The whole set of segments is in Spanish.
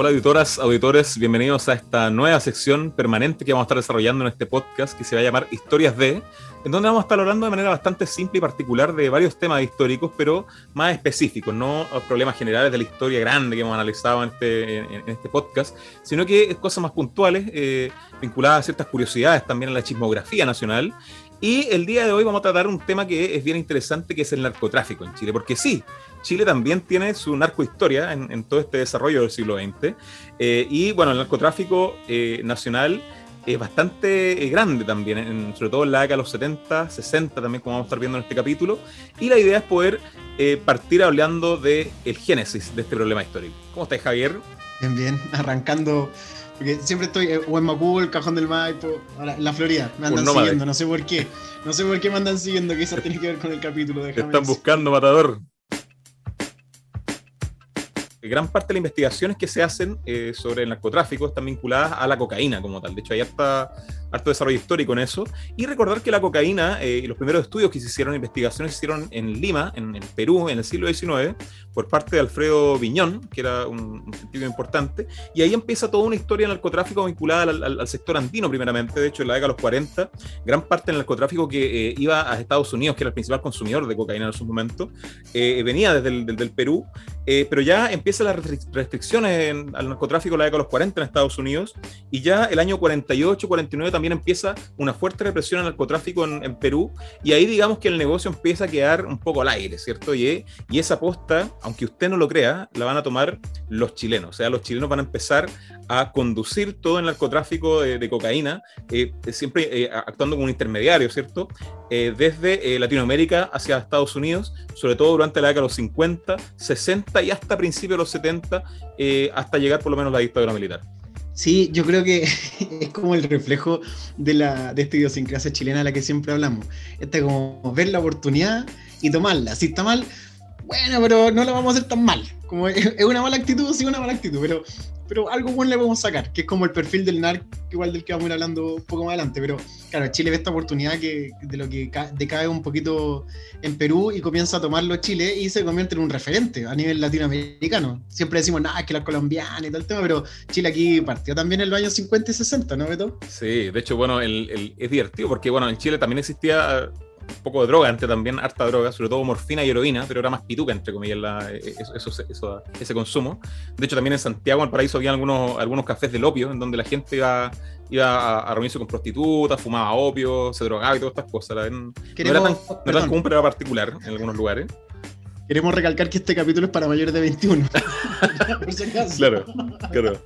Hola auditoras, auditores, bienvenidos a esta nueva sección permanente que vamos a estar desarrollando en este podcast que se va a llamar Historias de, en donde vamos a estar hablando de manera bastante simple y particular de varios temas históricos, pero más específicos, no problemas generales de la historia grande que hemos analizado en este podcast, sino que cosas más puntuales vinculadas a ciertas curiosidades también a la chismografía nacional. Y el día de hoy vamos a tratar un tema que es bien interesante, que es el narcotráfico en Chile, porque sí, Chile también tiene su narcohistoria en todo este desarrollo del siglo XX, y bueno, el narcotráfico nacional es bastante grande también, sobre todo en la década de los 70, 60 también, como vamos a estar viendo en este capítulo, y la idea es poder partir hablando del génesis de este problema histórico. ¿Cómo estás, Javier? Bien, bien, arrancando... Porque siempre estoy o en Maipú, el Cajón del Maipo, ahora en la Florida, me andan siguiendo, no sé por qué. No sé por qué me andan siguiendo, que eso tiene que ver con el capítulo. Te están buscando, matador. Gran parte de las investigaciones que se hacen sobre el narcotráfico están vinculadas a la cocaína como tal. De hecho, hay harto desarrollo histórico en eso. Y recordar que la cocaína, los primeros estudios que se hicieron, investigaciones se hicieron en Lima, en Perú, en el siglo XIX, por parte de Alfredo Viñón, que era un científico importante. Y ahí empieza toda una historia del narcotráfico vinculada al sector andino primeramente. De hecho, en la década de los 40, gran parte del narcotráfico que iba a Estados Unidos, que era el principal consumidor de cocaína en esos momentos, venía desde el Perú, pero ya empieza las restricciones al narcotráfico en la década de los 40 en Estados Unidos, y ya el año 48-49 también empieza una fuerte represión al narcotráfico en Perú, y ahí digamos que el negocio empieza a quedar un poco al aire, ¿cierto? Y esa aposta, aunque usted no lo crea, la van a tomar los chilenos, o sea, los chilenos van a empezar a conducir todo el narcotráfico de cocaína, siempre actuando como un intermediario, ¿cierto? Desde Latinoamérica hacia Estados Unidos, sobre todo durante la década de los 50, 60 y hasta principios de los 70, hasta llegar por lo menos a la dictadura militar. Sí, yo creo que es como el reflejo de esta idiosincrasia chilena de la que siempre hablamos. Esta como ver la oportunidad y tomarla. Si está mal, bueno, pero no la vamos a hacer tan mal. Como es una mala actitud, sí, una mala actitud, pero algo bueno le podemos sacar, que es como el perfil del narco, igual del que vamos a ir hablando un poco más adelante. Pero claro, Chile ve esta oportunidad de lo que decae un poquito en Perú y comienza a tomarlo Chile y se convierte en un referente a nivel latinoamericano. Siempre decimos, nada, es que los colombianos y todo el tema, pero Chile aquí partió también en los años 50 y 60, ¿no, Beto? Sí, de hecho, bueno, es divertido porque, bueno, en Chile también existía... un poco de droga antes también, harta droga, sobre todo morfina y heroína, pero era más pituca, entre comillas, ese consumo. De hecho, también en Santiago, en el Paraíso, había algunos cafés del opio, en donde la gente iba a reunirse con prostitutas, fumaba opio, se drogaba y todas estas cosas. No era tan común, pero era particular en algunos lugares. Queremos recalcar que este capítulo es para mayores de 21. Por si acaso. Claro.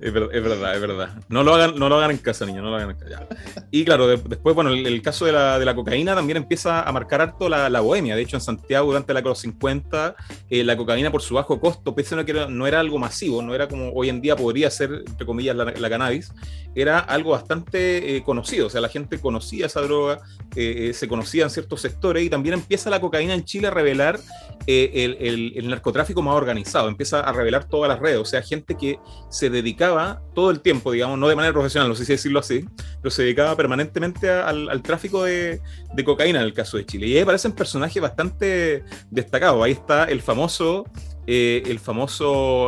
Es verdad. No lo hagan en casa, niños, no lo hagan en casa. Ya. Y claro, después, bueno, el caso de la cocaína también empieza a marcar harto la bohemia. De hecho, en Santiago, durante la década de los 50, la cocaína por su bajo costo, pese a que no era algo masivo, no era como hoy en día podría ser, entre comillas, la cannabis, era algo bastante conocido. O sea, la gente conocía esa droga, se conocía en ciertos sectores, y también empieza la cocaína en Chile a revelar el narcotráfico más organizado, empieza a revelar todas las redes. O sea, gente que se dedicaba todo el tiempo, digamos, no de manera profesional, no sé si decirlo así, pero se dedicaba permanentemente al tráfico de cocaína en el caso de Chile. Y ahí aparecen personajes bastante destacados. Ahí está el famoso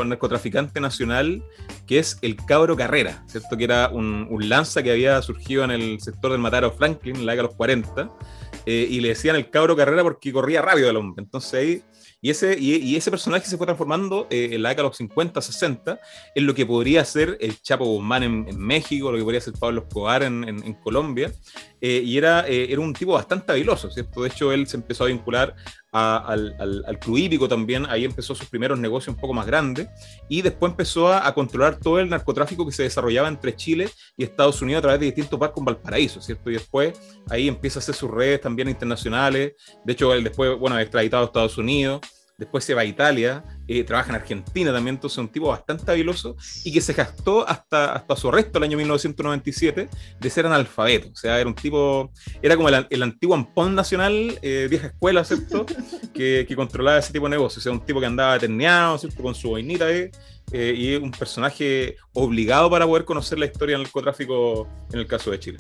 narcotraficante nacional, que es el Cabro Carrera, ¿cierto? Que era un lanza que había surgido en el sector del Matadero Franklin en la década de los 40, y le decían el Cabro Carrera porque corría rápido el hombre. Entonces ahí... Y ese personaje se fue transformando en la década de los 50, 60, en lo que podría ser el Chapo Guzmán en México, lo que podría ser Pablo Escobar en Colombia, y era un tipo bastante habiloso, ¿cierto? De hecho, él se empezó a vincular al club hípico también, ahí empezó sus primeros negocios un poco más grandes, y después empezó a controlar todo el narcotráfico que se desarrollaba entre Chile y Estados Unidos a través de distintos barcos en Valparaíso, ¿cierto? Y después ahí empieza a hacer sus redes también internacionales. De hecho, él después, bueno, extraditado a Estados Unidos, después se va a Italia, trabaja en Argentina también, entonces un tipo bastante habiloso y que se jactó hasta su arresto el año 1997 de ser analfabeto. O sea, era un tipo, era como el antiguo ampón nacional, vieja escuela, ¿cierto? que controlaba ese tipo de negocios. O sea, un tipo que andaba terneado, ¿cierto? Con su boinita ahí. Y un personaje obligado para poder conocer la historia del narcotráfico en el caso de Chile.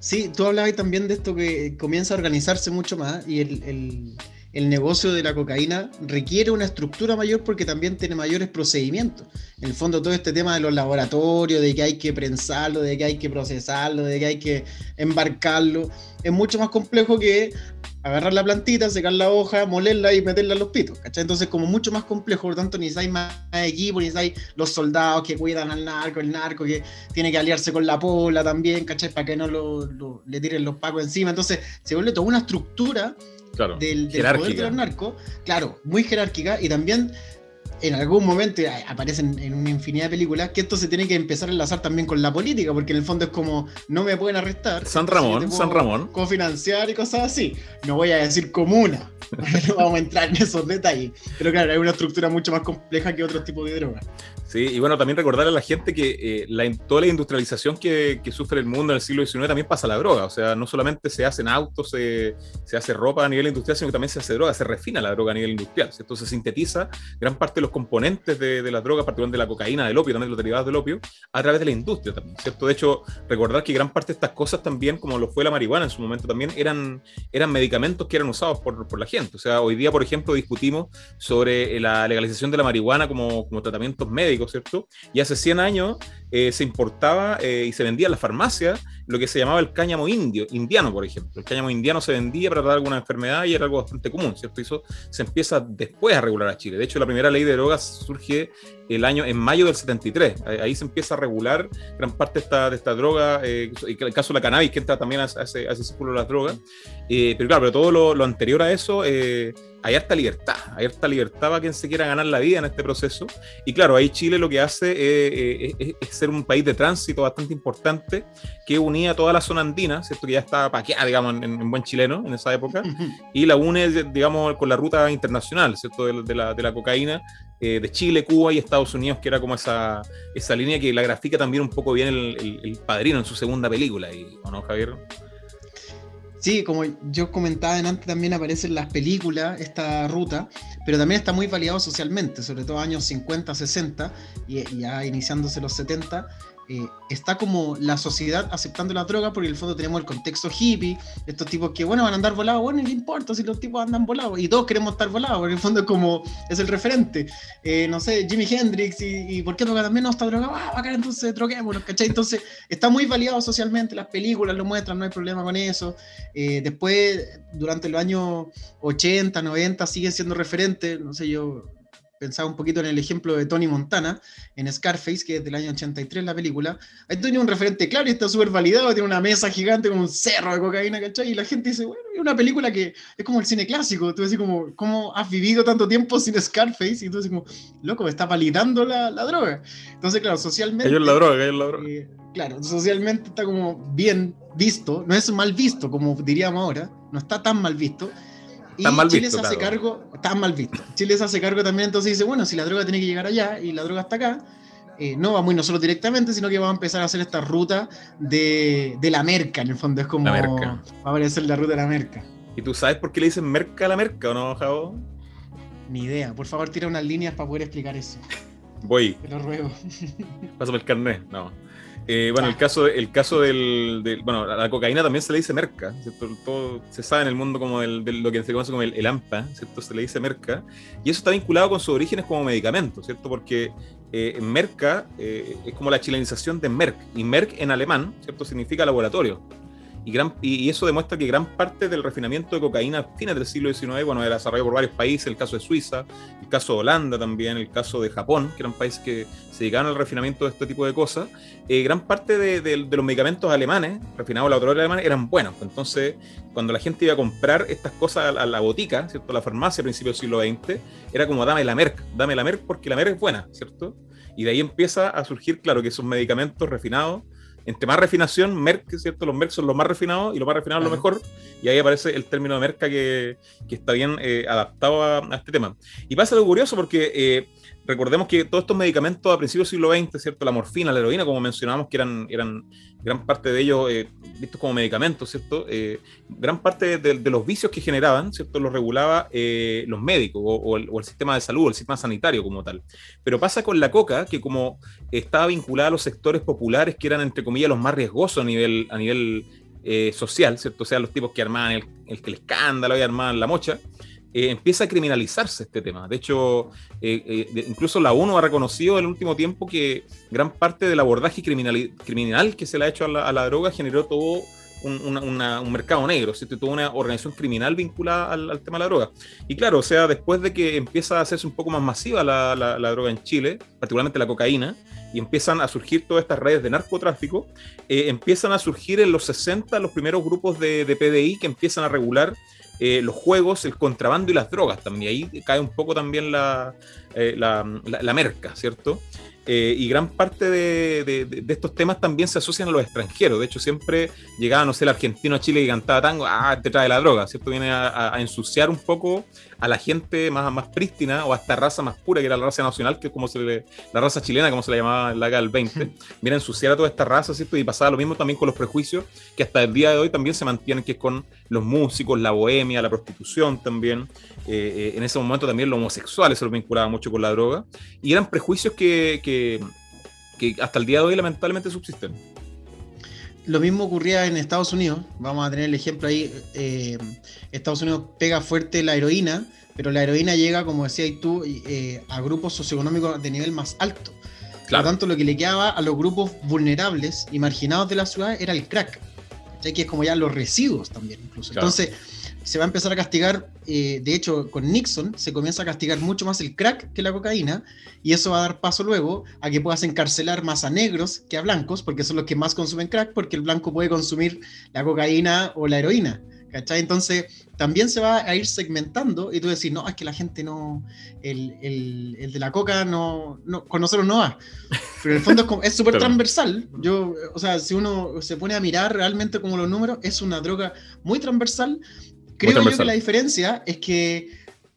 Sí, tú hablabas también de esto que comienza a organizarse mucho más y el el negocio de la cocaína requiere una estructura mayor porque también tiene mayores procedimientos. En el fondo, todo este tema de los laboratorios, de que hay que prensarlo, de que hay que procesarlo, de que hay que embarcarlo, es mucho más complejo que agarrar la plantita, secar la hoja, molerla y meterla en los pitos, ¿cachai? Entonces, como mucho más complejo, por tanto, necesitáis más equipo, necesitáis los soldados que cuidan al narco, el narco que tiene que aliarse con la pobla también, ¿cachai? Para que no le tiren los pacos encima. Entonces, se vuelve toda una estructura, claro, del poder de los narcos, claro, muy jerárquica, y también en algún momento aparecen en una infinidad de películas que esto se tiene que empezar a enlazar también con la política, porque en el fondo es como, no me pueden arrestar, San Ramón, cofinanciar y cosas así, no voy a decir comuna, no vamos a entrar en esos detalles, pero claro, hay una estructura mucho más compleja que otros tipos de drogas. Sí, y bueno, también recordar a la gente que toda la industrialización que sufre el mundo en el siglo XIX también pasa a la droga. O sea, no solamente se hacen autos, se hace ropa a nivel industrial, sino que también se hace droga, se refina la droga a nivel industrial, ¿cierto? Se sintetiza gran parte de los componentes de las drogas, particularmente de la cocaína, del opio, también de los derivados del opio, a través de la industria también, ¿cierto? De hecho, recordar que gran parte de estas cosas también, como lo fue la marihuana en su momento, también eran medicamentos que eran usados por la gente. O sea, hoy día, por ejemplo, discutimos sobre la legalización de la marihuana como tratamientos médicos, ¿cierto? Y hace 100 años se importaba y se vendía en las farmacias lo que se llamaba el cáñamo indiano, por ejemplo. El cáñamo indiano se vendía para tratar alguna enfermedad y era algo bastante común, ¿cierto? Y eso se empieza después a regular a Chile. De hecho, la primera ley de drogas surge en mayo del 73. Ahí se empieza a regular gran parte de esta droga, el caso de la cannabis, que entra también a ese círculo de las drogas. Pero claro, pero todo lo anterior a eso, hay harta libertad para quien se quiera ganar la vida en este proceso. Y claro, ahí Chile lo que hace es ser un país de tránsito bastante importante que unía toda la zona andina, ¿cierto? Que ya estaba paqueada, digamos, en buen chileno en esa época, y la une, digamos, con la ruta internacional, ¿cierto? De la cocaína, de Chile, Cuba y Estados Unidos, que era como esa línea que la grafica también un poco bien el Padrino en su segunda película, ¿o no, Javier? Sí, como yo comentaba antes, también aparecen las películas, esta ruta, pero también está muy validado socialmente, sobre todo años 50, 60, y ya iniciándose los 70, está como la sociedad aceptando la droga, porque en el fondo tenemos el contexto hippie, estos tipos que, bueno, van a andar volados, bueno, no importa si los tipos andan volados, y todos queremos estar volados, porque en el fondo es como, es el referente, no sé, Jimi Hendrix, y ¿por qué toca también? No, está drogado, acá entonces droguémonos, ¿cachai? Entonces está muy validado socialmente, las películas lo muestran, no hay problema con eso. Después, durante los años 80, 90, sigue siendo referente, no sé, yo pensaba un poquito en el ejemplo de Tony Montana en Scarface, que es del año 83 la película. Ahí tiene un referente claro y está súper validado, tiene una mesa gigante con un cerro de cocaína, ¿cachai? Y la gente dice, bueno, es una película que es como el cine clásico. Tú decís como, ¿cómo has vivido tanto tiempo sin Scarface? Y tú decís como, loco, está validando la droga. Entonces, claro, socialmente... Cayó en la droga. Claro, socialmente está como bien visto, no es mal visto, como diríamos ahora, no está tan mal visto. Y Chile se hace cargo, está mal visto. Chile se hace cargo también, entonces dice, bueno, si la droga tiene que llegar allá y la droga está acá, no vamos a ir nosotros directamente, sino que vamos a empezar a hacer esta ruta de la merca, en el fondo es como... Va a aparecer la ruta de la merca. ¿Y tú sabes por qué le dicen merca a la merca o no, Javo? Ni idea, por favor tira unas líneas para poder explicar eso. Voy. Te lo ruego. Pásame el carnet, no. Bueno, el caso bueno, a la cocaína también se le dice merca, ¿cierto? Todo se sabe en el mundo como lo que se conoce como el AMPA, ¿cierto? Se le dice merca, y eso está vinculado con sus orígenes como medicamento, ¿cierto? Porque merca es como la chilenización de Merck, y Merck en alemán, ¿cierto? Significa laboratorio. Y eso demuestra que gran parte del refinamiento de cocaína a fines del siglo XIX, bueno, era desarrollado por varios países, el caso de Suiza, el caso de Holanda también, el caso de Japón, que eran países que se dedicaban al refinamiento de este tipo de cosas. Gran parte de los medicamentos alemanes, refinados en laboratorios alemanes, eran buenos. Entonces, cuando la gente iba a comprar estas cosas a la botica, ¿cierto? A la farmacia a principios del siglo XX, era como dame la Merck porque la Merck es buena, ¿cierto? Y de ahí empieza a surgir, claro, que esos medicamentos refinados, entre más refinación, Merck, ¿cierto? Los Merck son los más refinados, y lo más refinado es lo mejor, y ahí aparece el término de merca que está bien adaptado a este tema. Y pasa algo curioso porque recordemos que todos estos medicamentos a principios del siglo XX, ¿cierto? La morfina, la heroína, como mencionábamos, que eran gran parte de ellos vistos como medicamentos, ¿cierto? Gran parte de los vicios que generaban, ¿cierto? Los regulaba los médicos o el sistema de salud, el sistema sanitario como tal. Pero pasa con la coca, que como estaba vinculada a los sectores populares que eran, entre comillas, los más riesgosos a nivel social, ¿cierto? O sea, los tipos que armaban el escándalo y armaban la mocha. empieza a criminalizarse este tema. De hecho, incluso la ONU ha reconocido en el último tiempo que gran parte del abordaje criminal que se le ha hecho a la droga generó todo un mercado negro, ¿sí? Toda una organización criminal vinculada al tema de la droga. Y claro, o sea, después de que empieza a hacerse un poco más masiva la droga en Chile, particularmente la cocaína, y empiezan a surgir todas estas redes de narcotráfico, empiezan a surgir en los 60 los primeros grupos de PDI que empiezan a regular los juegos, el contrabando y las drogas también. Ahí cae un poco también la merca, ¿cierto? Y gran parte de estos temas también se asocian a los extranjeros. De hecho, siempre llegaba, no sé, el argentino a Chile y cantaba tango, te trae la droga, ¿cierto? Viene a ensuciar un poco a la gente más prístina, o hasta raza más pura, que era la raza nacional, que como la raza chilena, como se la llamaba en la década del 20. Viene a ensuciar a toda esta raza, ¿cierto? Y pasaba lo mismo también con los prejuicios, que hasta el día de hoy también se mantienen, que es con los músicos, la bohemia, la prostitución también. En ese momento también los homosexuales se los vinculaban mucho con la droga, y eran prejuicios que hasta el día de hoy lamentablemente subsisten. Lo mismo ocurría en Estados Unidos. Vamos a tener el ejemplo ahí. Estados Unidos pega fuerte la heroína, pero la heroína llega, como decías tú, a grupos socioeconómicos de nivel más alto. Claro. Por lo tanto, lo que le quedaba a los grupos vulnerables y marginados de la ciudad era el crack, ¿sí? Que es como ya los residuos también, incluso. Claro. Entonces se va a empezar a castigar, de hecho con Nixon se comienza a castigar mucho más el crack que la cocaína, y eso va a dar paso luego a que puedas encarcelar más a negros que a blancos, porque son los que más consumen crack, porque el blanco puede consumir la cocaína o la heroína, ¿cachai? Entonces también se va a ir segmentando, y tú decís, no, es que la gente no, el de la coca no con nosotros no va, pero en el fondo es súper transversal. O sea, si uno se pone a mirar realmente como los números, es una droga muy transversal. Creo yo que la diferencia es que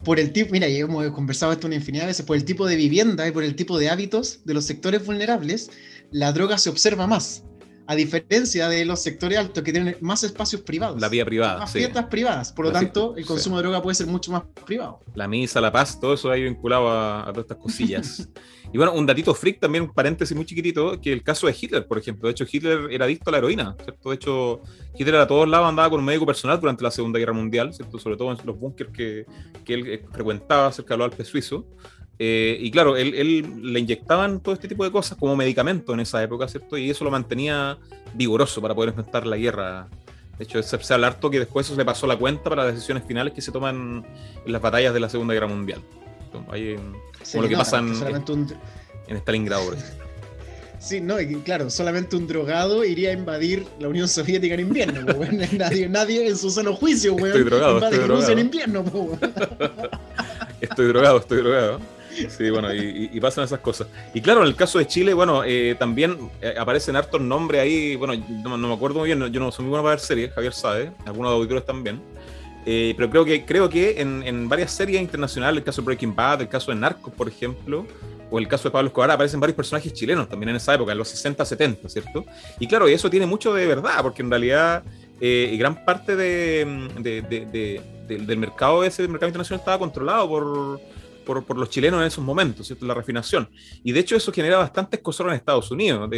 por el tipo, mira, y hemos conversado esto una infinidad de veces, por el tipo de vivienda y por el tipo de hábitos de los sectores vulnerables, la droga se observa más, a diferencia de los sectores altos que tienen más espacios privados. La vida privada, más fiestas privadas, por lo tanto el consumo de droga puede ser mucho más privado. La misa, la paz, todo eso ahí vinculado a todas estas cosillas. Y bueno, un datito freak también, un paréntesis muy chiquitito, que el caso de Hitler, por ejemplo. De hecho, Hitler era adicto a la heroína, ¿cierto? De hecho, Hitler a todos lados andaba con un médico personal durante la Segunda Guerra Mundial, ¿cierto? Sobre todo en los búnkers que él frecuentaba cerca de los Alpes suizos. Y claro, él le inyectaban todo este tipo de cosas como medicamento en esa época, ¿cierto? Y eso lo mantenía vigoroso para poder enfrentar la guerra. De hecho, se habla harto que después eso se le pasó la cuenta para las decisiones finales que se toman en las batallas de la Segunda Guerra Mundial. Entonces, ahí, como lo que pasa en Stalingrado. Sí, no, y claro, solamente un drogado iría a invadir la Unión Soviética en invierno, weón. Nadie en su sano juicio, weón. Estoy drogado, invade Rusia en invierno, weón. Estoy drogado. Sí, bueno, y pasan esas cosas. Y claro, en el caso de Chile, bueno, también aparecen hartos nombres ahí. Bueno, no me acuerdo muy bien, yo no soy muy bueno para ver series, Javier sabe, algunos auditores también. Pero creo que en varias series internacionales, el caso de Breaking Bad, el caso de Narcos, por ejemplo, o el caso de Pablo Escobar, aparecen varios personajes chilenos también en esa época, en los 60, 70, ¿cierto? Y claro, eso tiene mucho de verdad, porque en realidad gran parte del mercado, ese mercado internacional, estaba controlado por los chilenos en esos momentos, ¿cierto? La refinación. Y de hecho eso genera bastantes cosas en Estados Unidos.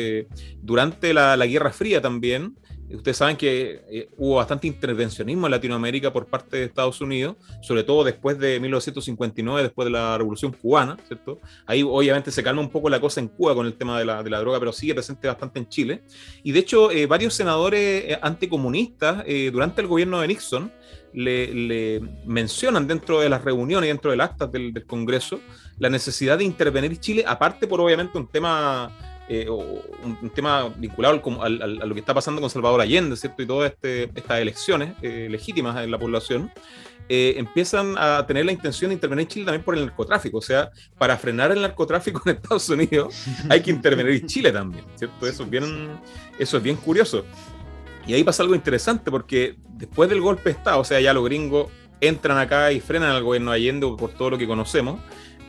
Durante la Guerra Fría también, ustedes saben que hubo bastante intervencionismo en Latinoamérica por parte de Estados Unidos, sobre todo después de 1959, después de la Revolución Cubana, ¿cierto? Ahí obviamente se calma un poco la cosa en Cuba con el tema de la droga, pero sigue presente bastante en Chile. Y de hecho varios senadores anticomunistas durante el gobierno de Nixon le mencionan dentro de las reuniones, dentro del acta del Congreso, la necesidad de intervenir Chile, aparte por obviamente un tema vinculado a lo que está pasando con Salvador Allende, ¿cierto? Y todas estas elecciones legítimas en la población, empiezan a tener la intención de intervenir en Chile también por el narcotráfico. O sea, para frenar el narcotráfico en Estados Unidos hay que intervenir en Chile también, ¿cierto? Eso es bien curioso. Y ahí pasa algo interesante, porque después del golpe de Estado, o sea, ya los gringos entran acá y frenan al gobierno de Allende por todo lo que conocemos.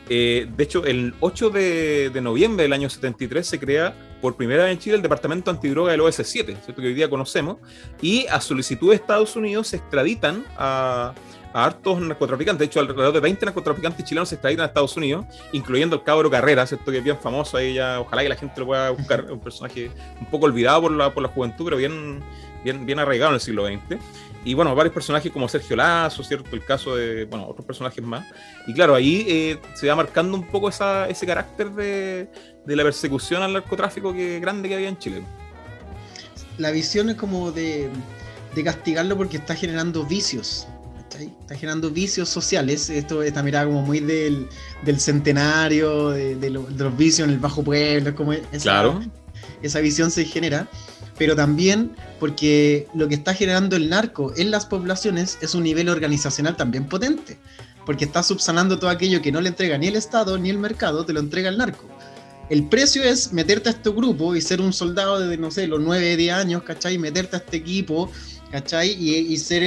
De hecho, el 8 de noviembre del año 73 se crea por primera vez en Chile el Departamento Antidroga del OS7, ¿cierto? Que hoy día conocemos, y a solicitud de Estados Unidos se extraditan a a hartos narcotraficantes. De hecho, alrededor de 20 narcotraficantes chilenos se extraditaron a Estados Unidos, incluyendo el Cabro Carrera, ¿cierto? Que es bien famoso ahí ya, ojalá que la gente lo pueda buscar, un personaje un poco olvidado por la juventud, pero bien arraigado en el siglo XX. Y bueno, varios personajes como Sergio Lazo, ¿cierto? El caso de, bueno, otros personajes más. Y claro, ahí se va marcando un poco ese carácter de la persecución al narcotráfico grande que había en Chile. La visión es como de castigarlo porque está generando vicios, ¿sí? Está generando vicios sociales. Esto, esta mirada como muy del centenario, de los vicios en el Bajo Pueblo, como esa visión se genera, pero también porque lo que está generando el narco en las poblaciones es un nivel organizacional también potente, porque está subsanando todo aquello que no le entrega ni el Estado ni el mercado, te lo entrega el narco. El precio es meterte a este grupo y ser un soldado desde, no sé, los 9, 10 años, ¿cachai? Meterte a este equipo, ¿cachai? Y ser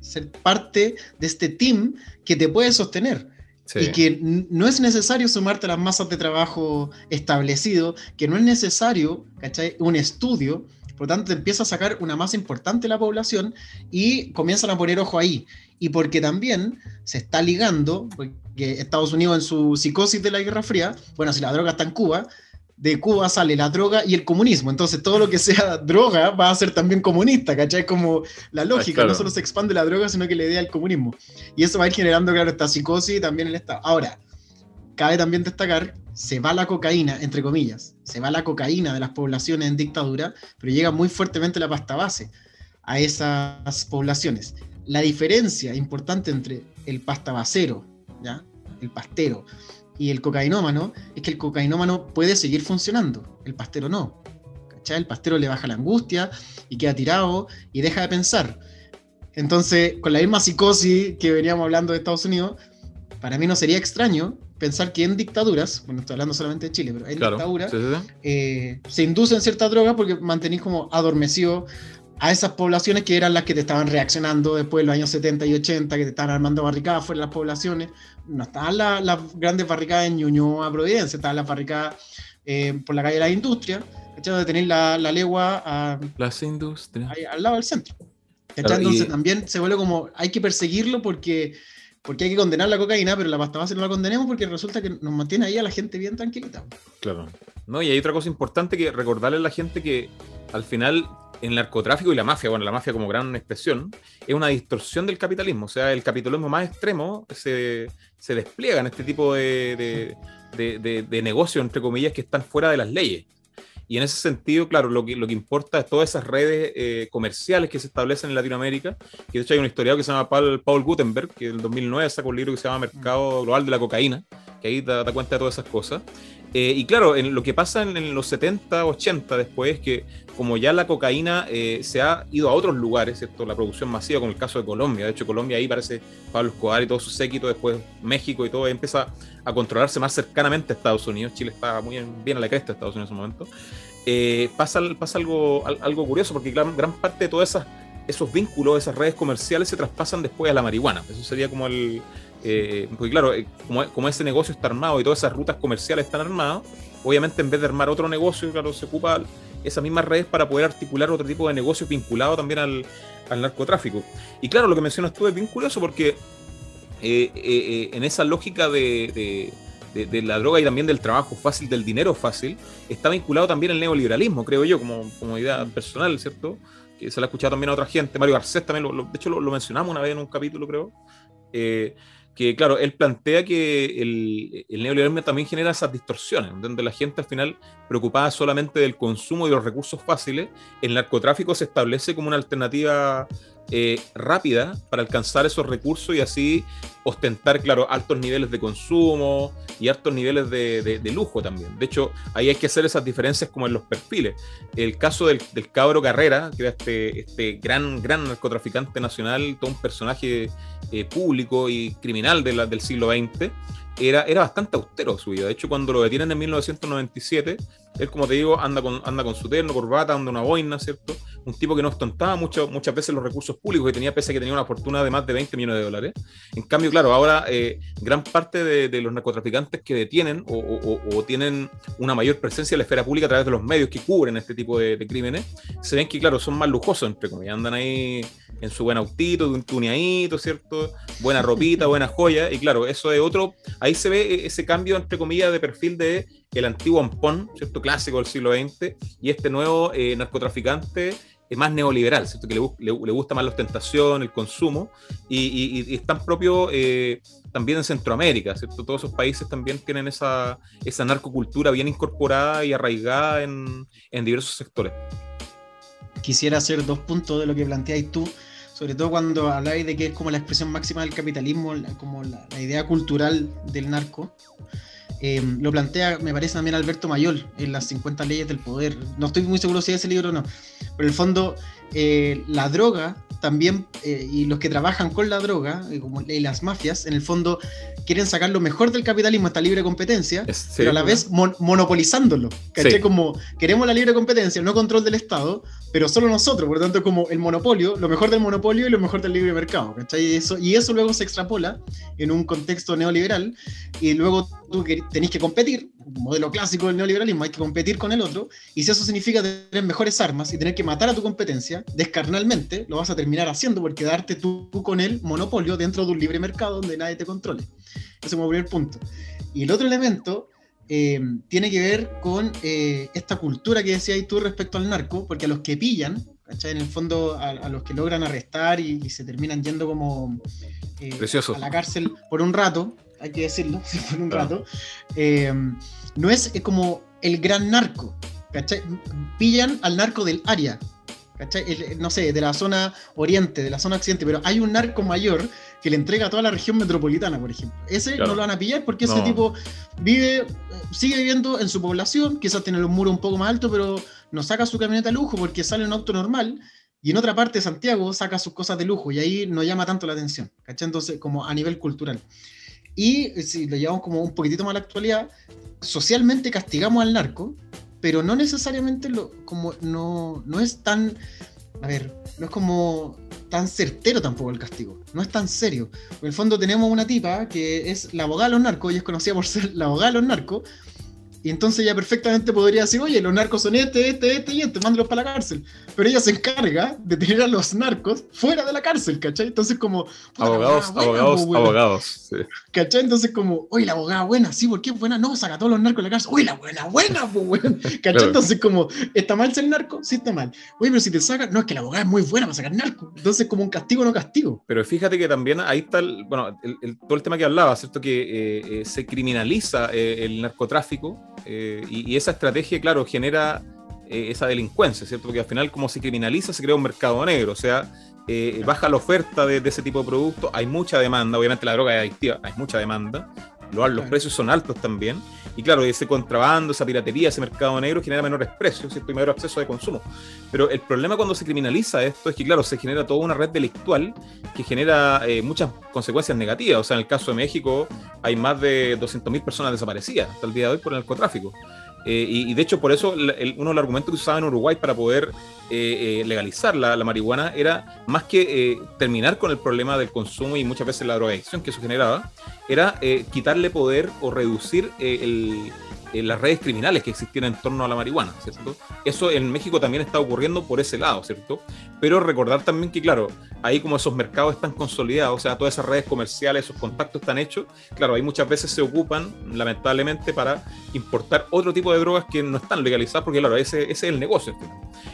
ser parte de este team que te puede sostener. Sí. Y que no es necesario sumarte a las masas de trabajo establecido, que no es necesario, ¿cachai? Un estudio. Por lo tanto, te empieza a sacar una masa importante de la población y comienzan a poner ojo ahí. Y porque también se está ligando, porque Estados Unidos en su psicosis de la Guerra Fría, bueno, si la droga está en Cuba, de Cuba sale la droga y el comunismo. Entonces todo lo que sea droga va a ser también comunista, ¿cachai? Como la lógica, claro. No solo se expande la droga, sino que le da al comunismo. Y eso va a ir generando, claro, esta psicosis y también el Estado. Ahora, cabe también destacar, se va la cocaína, entre comillas, se va la cocaína de las poblaciones en dictadura, pero llega muy fuertemente la pasta base a esas poblaciones. La diferencia importante entre el pastabacero, ¿ya? El pastero, y el cocainómano, es que el cocainómano puede seguir funcionando, el pastero no, ¿cachai? El pastero le baja la angustia y queda tirado y deja de pensar. Entonces, con la misma psicosis que veníamos hablando de Estados Unidos, para mí no sería extraño pensar que en dictaduras, bueno, estoy hablando solamente de Chile, pero en dictaduras se inducen ciertas drogas porque mantenís como adormecido a esas poblaciones que eran las que te estaban reaccionando después de los años 70 y 80, que te estaban armando barricadas fuera de las poblaciones. No estaban las grandes barricadas en Ñuñoa, Providencia, estaban las barricadas por la calle de la Industria, donde tenéis la legua las industrias. Ahí, al lado del centro. Claro, entonces también se vuelve como, hay que perseguirlo porque hay que condenar la cocaína, pero la pasta base no la condenemos porque resulta que nos mantiene ahí a la gente bien tranquilita. Claro. No, y hay otra cosa importante que recordarle a la gente que al final el narcotráfico y la mafia, bueno, la mafia como gran expresión, es una distorsión del capitalismo. O sea, el capitalismo más extremo se despliega en este tipo de negocios, entre comillas, que están fuera de las leyes. Y en ese sentido, claro, lo que importa es todas esas redes comerciales que se establecen en Latinoamérica, que de hecho hay un historiador que se llama Paul Gutenberg, que en el 2009 sacó un libro que se llama Mercado Global de la Cocaína, que ahí da cuenta de todas esas cosas. Y claro, en lo que pasa en los 70, 80 después, es que como ya la cocaína se ha ido a otros lugares, ¿cierto? La producción masiva, como el caso de Colombia. De hecho, Colombia ahí parece Pablo Escobar y todo su séquito, después México y todo, y empieza a controlarse más cercanamente a Estados Unidos. Chile está muy bien a la cresta de Estados Unidos en ese momento. Pasa algo curioso, porque gran parte de todas esos vínculos, esas redes comerciales se traspasan después a la marihuana. Eso sería como porque claro, como ese negocio está armado y todas esas rutas comerciales están armadas, obviamente en vez de armar otro negocio, claro, se ocupa esas mismas redes para poder articular otro tipo de negocio vinculado también al narcotráfico. Y claro, lo que mencionas tú es bien curioso porque en esa lógica de la droga y también del trabajo fácil, del dinero fácil, está vinculado también el neoliberalismo, creo yo, como idea personal, ¿cierto? Que se la ha escuchado también a otra gente. Mario Garcés también, de hecho lo mencionamos una vez en un capítulo, creo. Que claro, él plantea que el neoliberalismo también genera esas distorsiones, donde la gente al final preocupada solamente del consumo y los recursos fáciles, el narcotráfico se establece como una alternativa rápida para alcanzar esos recursos y así ostentar, claro, altos niveles de consumo y altos niveles de lujo también. De hecho, ahí hay que hacer esas diferencias como en los perfiles. El caso del Cabro Carrera, que era este gran narcotraficante nacional, todo un personaje público y criminal del siglo XX, era bastante austero su vida. De hecho, cuando lo detienen en 1997, Él, como te digo, anda con su terno, corbata, anda una boina, ¿cierto? Un tipo que no ostentaba muchas veces los recursos públicos que tenía, pese a que tenía una fortuna de más de $20 millones. En cambio, claro, ahora gran parte de los narcotraficantes que detienen o tienen una mayor presencia en la esfera pública a través de los medios que cubren este tipo de crímenes, se ven que, claro, son más lujosos, entre comillas. Andan ahí en su buen autito, un tuneadito, ¿cierto? Buena ropita, buena joya. Y claro, eso es otro. Ahí se ve ese cambio, entre comillas, de perfil de el antiguo ampón, ¿cierto? Clásico del siglo XX, y este nuevo narcotraficante más neoliberal, ¿cierto? Que le gusta más la ostentación, el consumo, y es tan propio también en Centroamérica, ¿cierto? Todos esos países también tienen esa narcocultura bien incorporada y arraigada en diversos sectores. Quisiera hacer dos puntos de lo que planteáis tú, sobre todo cuando habláis de que es como la expresión máxima del capitalismo, como la idea cultural del narco. Lo plantea, me parece, también Alberto Mayol en las 50 leyes del poder. No estoy muy seguro si es ese libro o no, pero en el fondo la droga también, y los que trabajan con la droga y las mafias, en el fondo quieren sacar lo mejor del capitalismo, esta libre competencia, sí, pero a la vez monopolizándolo, ¿caché? Sí. Como queremos la libre competencia, no control del Estado, pero solo nosotros, por lo tanto como el monopolio, lo mejor del monopolio y lo mejor del libre mercado, ¿cachai? Y eso luego se extrapola en un contexto neoliberal, y luego tú tenés que competir, modelo clásico del neoliberalismo, hay que competir con el otro, y si eso significa tener mejores armas y tener que matar a tu competencia, descarnalmente lo vas a terminar haciendo por quedarte tú con el monopolio dentro de un libre mercado donde nadie te controle. Ese es como primer punto. Y el otro elemento tiene que ver con esta cultura que decías tú respecto al narco, porque a los que pillan, ¿cachai? En el fondo, a los que logran arrestar y se terminan yendo como a la cárcel por un rato, hay que decirlo, por un rato, no es como el gran narco, ¿cachai? Pillan al narco del área, ¿cachai? No sé, de la zona oriente, de la zona occidente, pero hay un narco mayor que le entrega a toda la región metropolitana, por ejemplo. Ese claro. No lo van a pillar porque no. Ese tipo sigue viviendo en su población, quizás tiene los muros un poco más altos, pero no saca su camioneta de lujo porque sale en un auto normal, y en otra parte de Santiago saca sus cosas de lujo, y ahí no llama tanto la atención, ¿cachai? Entonces, como a nivel cultural. Y si lo llevamos como un poquitito más a la actualidad, socialmente castigamos al narco, pero no necesariamente no es como tan certero tampoco el castigo, no es tan serio. En el fondo tenemos una tipa que es la abogada de los narcos, y es conocida por ser la abogada de los narcos, y entonces ella perfectamente podría decir, oye, los narcos son este y este, mándalos para la cárcel. Pero ella se encarga de tener a los narcos fuera de la cárcel, ¿cachai? Entonces como... Abogados, sí. ¿Cachai? Entonces como, oye, la abogada buena, sí, ¿por qué buena? No, saca a todos los narcos de la cárcel. Oye, la buena, pues buena. ¿Cachai? Claro. Entonces como, ¿está mal ser narco? Sí, está mal. Oye, pero si te sacan... No, es que la abogada es muy buena para sacar narcos. Entonces como un castigo no castigo. Pero fíjate que también ahí está, todo el tema que hablaba, ¿cierto? Que se criminaliza el narcotráfico. Y esa estrategia, claro, genera esa delincuencia, ¿cierto? Porque al final, como se criminaliza, se crea un mercado negro, o sea, baja la oferta de ese tipo de productos, hay mucha demanda, obviamente la droga es adictiva, hay mucha demanda, los precios son altos también, y claro, ese contrabando, esa piratería, ese mercado negro genera menores precios, ¿cierto? Y mayor acceso de consumo. Pero el problema cuando se criminaliza esto es que, claro, se genera toda una red delictual que genera muchas consecuencias negativas. O sea, en el caso de México hay más de 200.000 personas desaparecidas hasta el día de hoy por el narcotráfico. Y de hecho por eso uno de los argumentos que se usaba en Uruguay para poder legalizar la marihuana era más que terminar con el problema del consumo y muchas veces la drogadicción que eso generaba, era quitarle poder o reducir las redes criminales que existían en torno a la marihuana, ¿cierto? Eso en México también está ocurriendo por ese lado, ¿cierto? Pero recordar también que, claro, ahí como esos mercados están consolidados, o sea, todas esas redes comerciales, esos contactos están hechos, claro, ahí muchas veces se ocupan, lamentablemente, para importar otro tipo de drogas que no están legalizadas, porque, claro, ese es el negocio,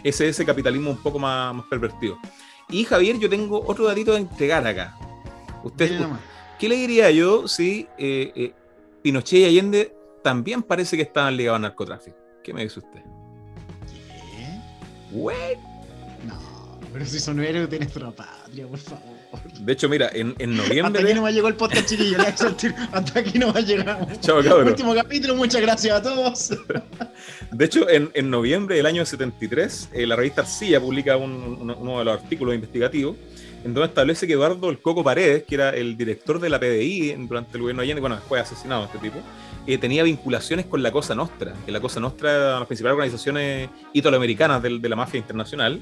ese es el capitalismo un poco más pervertido. Y, Javier, yo tengo otro datito de entregar acá. ¿Qué le diría yo si Pinochet y Allende también parece que estaban ligados al narcotráfico? ¿Qué me dice usted? ¿Qué? ¿Güey? No, pero si son héroes de nuestra patria, por favor. De hecho, mira, en noviembre... Hasta aquí no me llegó el podcast, chiquillo. Hasta aquí no va a llegar. Chao, cabrón. Último capítulo, muchas gracias a todos. De hecho, en noviembre del año 73, la revista Arcilla publica uno de los artículos investigativos en donde establece que Eduardo el Coco Paredes, que era el director de la PDI durante el gobierno de Allende, bueno, fue asesinado este tipo, tenía vinculaciones con la Cosa Nostra, que la Cosa Nostra era las principales organizaciones italoamericanas de la mafia internacional,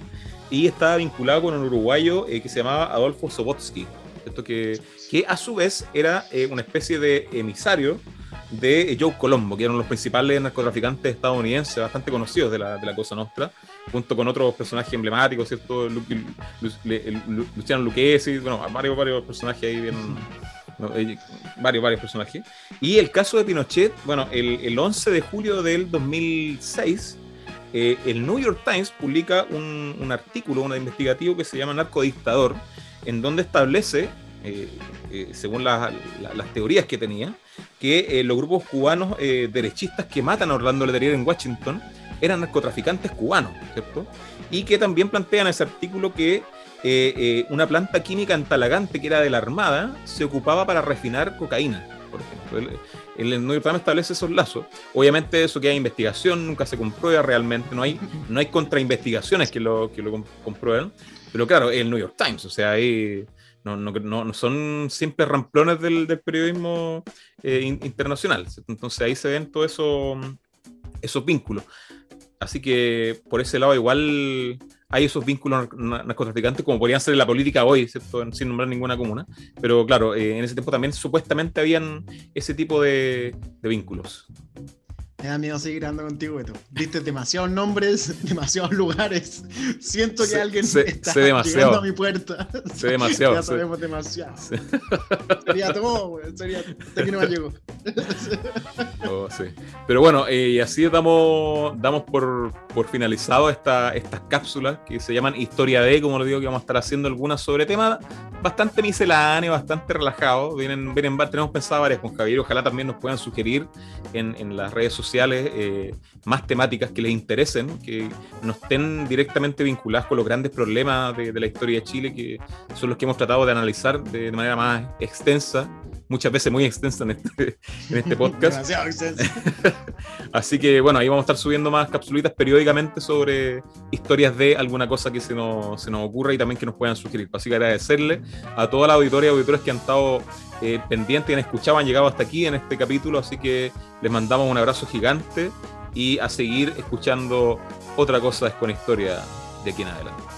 y estaba vinculado con un uruguayo que se llamaba Adolfo Sobotsky, esto que a su vez era una especie de emisario de Joe Colombo, que eran los principales narcotraficantes estadounidenses bastante conocidos de la Cosa Nostra, junto con otros personajes emblemáticos, ¿cierto? Luciano Luquez, y bueno, varios personajes ahí bien... varios personajes. Y el caso de Pinochet, bueno, el 11 de julio del 2006, el New York Times publica un artículo, un investigativo que se llama Narcodictador, en donde establece, según las teorías que tenía, que los grupos cubanos derechistas que matan a Orlando Letelier en Washington eran narcotraficantes cubanos, ¿cierto? Y que también plantean ese artículo que una planta química en Talagante, que era de la Armada, se ocupaba para refinar cocaína, por ejemplo. El New York Times establece esos lazos. Obviamente eso queda en investigación, nunca se comprueba realmente, no hay contrainvestigaciones que lo comprueben, pero claro, el New York Times, o sea, ahí no son simples ramplones del periodismo internacional. Entonces ahí se ven todos esos vínculos. Así que por ese lado igual hay esos vínculos narcotraficantes, como podrían ser en la política hoy, ¿cierto? Sin nombrar ninguna comuna. Pero claro, en ese tiempo también supuestamente habían ese tipo de vínculos. Me da miedo seguir andando contigo, Beto. Viste demasiados nombres, demasiados lugares. Siento que alguien está llegando a mi puerta. Sé demasiado. Ya sabemos demasiado. Sí. Sería todo, güey. Sería hasta que no me llegó. Oh, sí. Pero bueno, y así damos por finalizado estas cápsulas que se llaman Historia D, como les digo, que vamos a estar haciendo algunas sobre temas bastante misceláneos, bastante relajados. Tenemos pensado varias con Javier. Ojalá también nos puedan sugerir en las redes sociales más temáticas que les interesen, que no estén directamente vinculadas con los grandes problemas de la historia de Chile, que son los que hemos tratado de analizar de manera más extensa, muchas veces muy extensa en este podcast. Demasiado extensa. Así que bueno, ahí vamos a estar subiendo más capsulitas periódicamente sobre historias de alguna cosa que se nos ocurra y también que nos puedan sugerir. Así que agradecerle a toda la auditoría y auditores que han estado pendientes, que han escuchado, han llegado hasta aquí en este capítulo, así que les mandamos un abrazo gigante y a seguir escuchando Otra Cosa Es con Historia de aquí en adelante.